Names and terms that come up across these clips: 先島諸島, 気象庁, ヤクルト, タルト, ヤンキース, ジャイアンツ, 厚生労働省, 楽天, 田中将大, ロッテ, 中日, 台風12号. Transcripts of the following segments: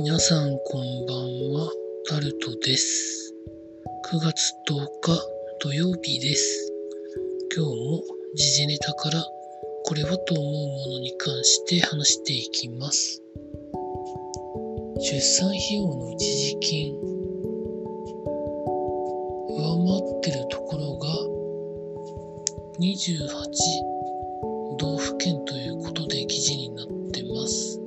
皆さんこんばんは、タルトです。9月10日土曜日です。今日も時事ネタからこれはと思うものに関して話していきます。出産費用の一時金上回ってるところが28道府県ということで記事になってます。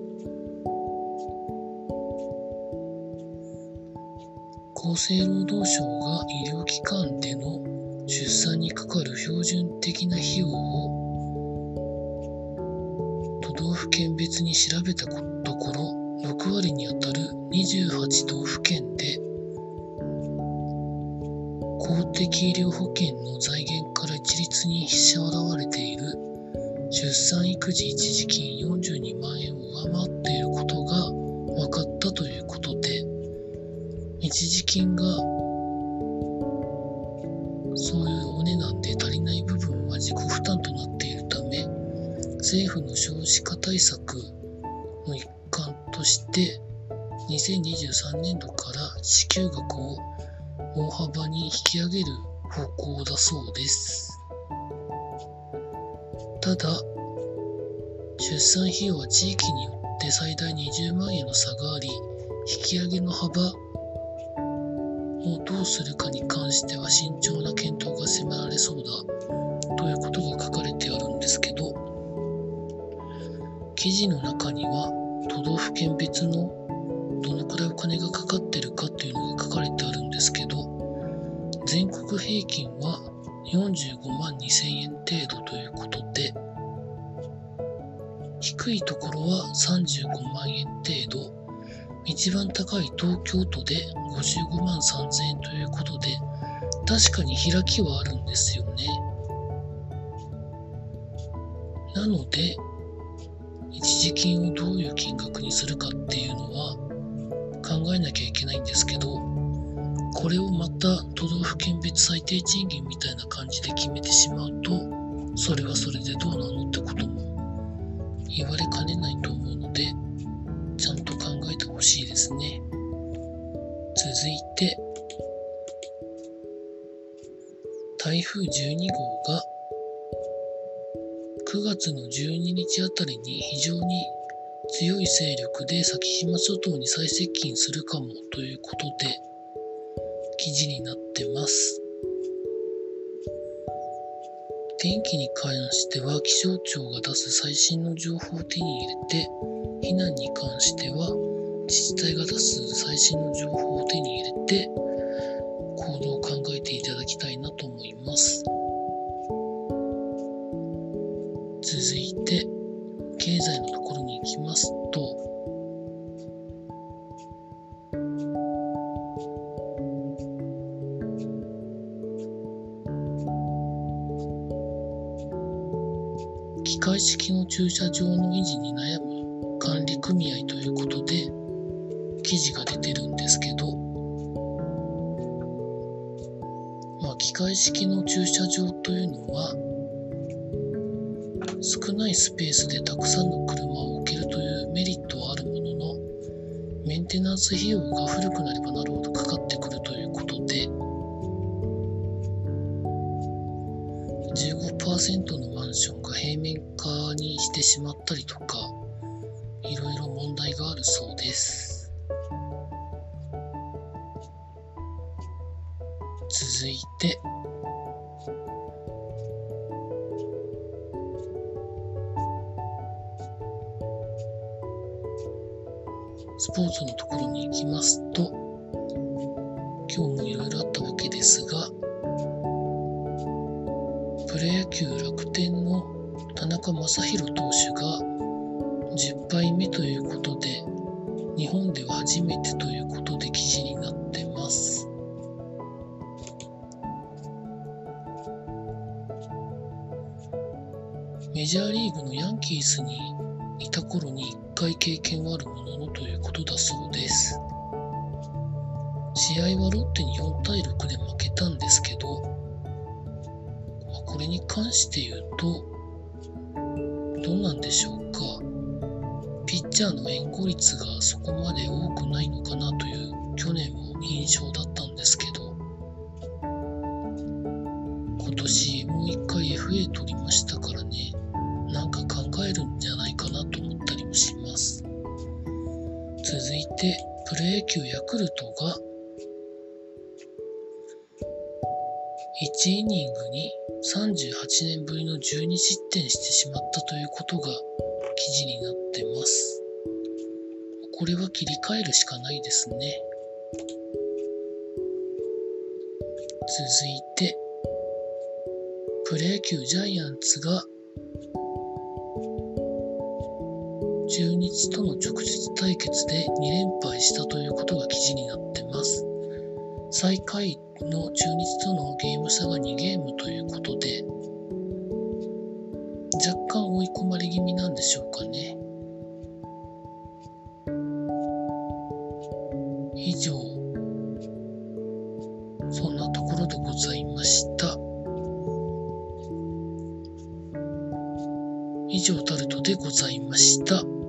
厚生労働省が医療機関での出産にかかる標準的な費用を都道府県別に調べたところ、6割にあたる28道府県で公的医療保険の財源から一律に支払われている出産育児一時金42万円を上回っていることが分かったということで、一時金がそういう骨なんで足りない部分は自己負担となっているため、政府の少子化対策の一環として2023年度から支給額を大幅に引き上げる方向だそうです。ただ出産費用は地域によって最大20万円の差があり、引き上げの幅をどうするかに関しては慎重な検討が迫られそうだということが書かれてあるんですけど、記事の中には都道府県別のどのくらいお金がかかってるかというのが書かれてあるんですけど、全国平均は45万2000円程度ということで、低いところは35万円程度、一番高い東京都で55万3000円ということで、確かに開きはあるんですよね。なので一時金をどういう金額にするかっていうのは考えなきゃいけないんですけど、これをまた都道府県別最低賃金みたいな感じで決めてしまうと、それはそれでどうなのってことも言われかねないと思うので、ちゃんと考えてほしいですね。続いて台風12号が9月の12日あたりに非常に強い勢力で先島諸島に最接近するかもということで記事になってます。天気に関しては気象庁が出す最新の情報を手に入れて、避難に関しては自治体が出す最新の情報を手に入れて行動を考えていただきたいなと思います。続いて経済のところに行きますと、機械式の駐車場の維持に悩む管理組合ということで記事が出てるんですけど、機械式の駐車場というのは少ないスペースでたくさんの車を置けるというメリットはあるものの、メンテナンス費用が古くなればなるほどかかってくるということで、 15% のマンションが平面化にしてしまったりとか、いろいろ問題があるそうです。続いて、スポーツのところに行きますと、今日もいろいろあったわけですが、プロ野球楽天の田中将大投手が10敗目ということで、日本では初めてということで記事になってます。メジャーリーグのヤンキースにいた頃に1回経験はあるもののということだそうです。試合はロッテに4対6で負けたんですけど、これに関して言うとどうなんでしょうか。ピッチャーの援護率がそこまで多くないのかなという去年も印象だったんですけど、今年もう一回 FA 取りましたからね、なんか考えるんじゃないかなと思ったりもします。続いてプロ野球ヤクルトが1イニングに38年ぶりの12失点してしまったということが記事になってます。これは切り替えるしかないですね。続いてプロ野球ジャイアンツが中日との直接対決で2連敗したということが記事になってます。最下位の中日とのゲーム差が2ゲームということで、若干追い込まれ気味なんでしょうかね。以上、そんなところでございました。以上タルトでございました。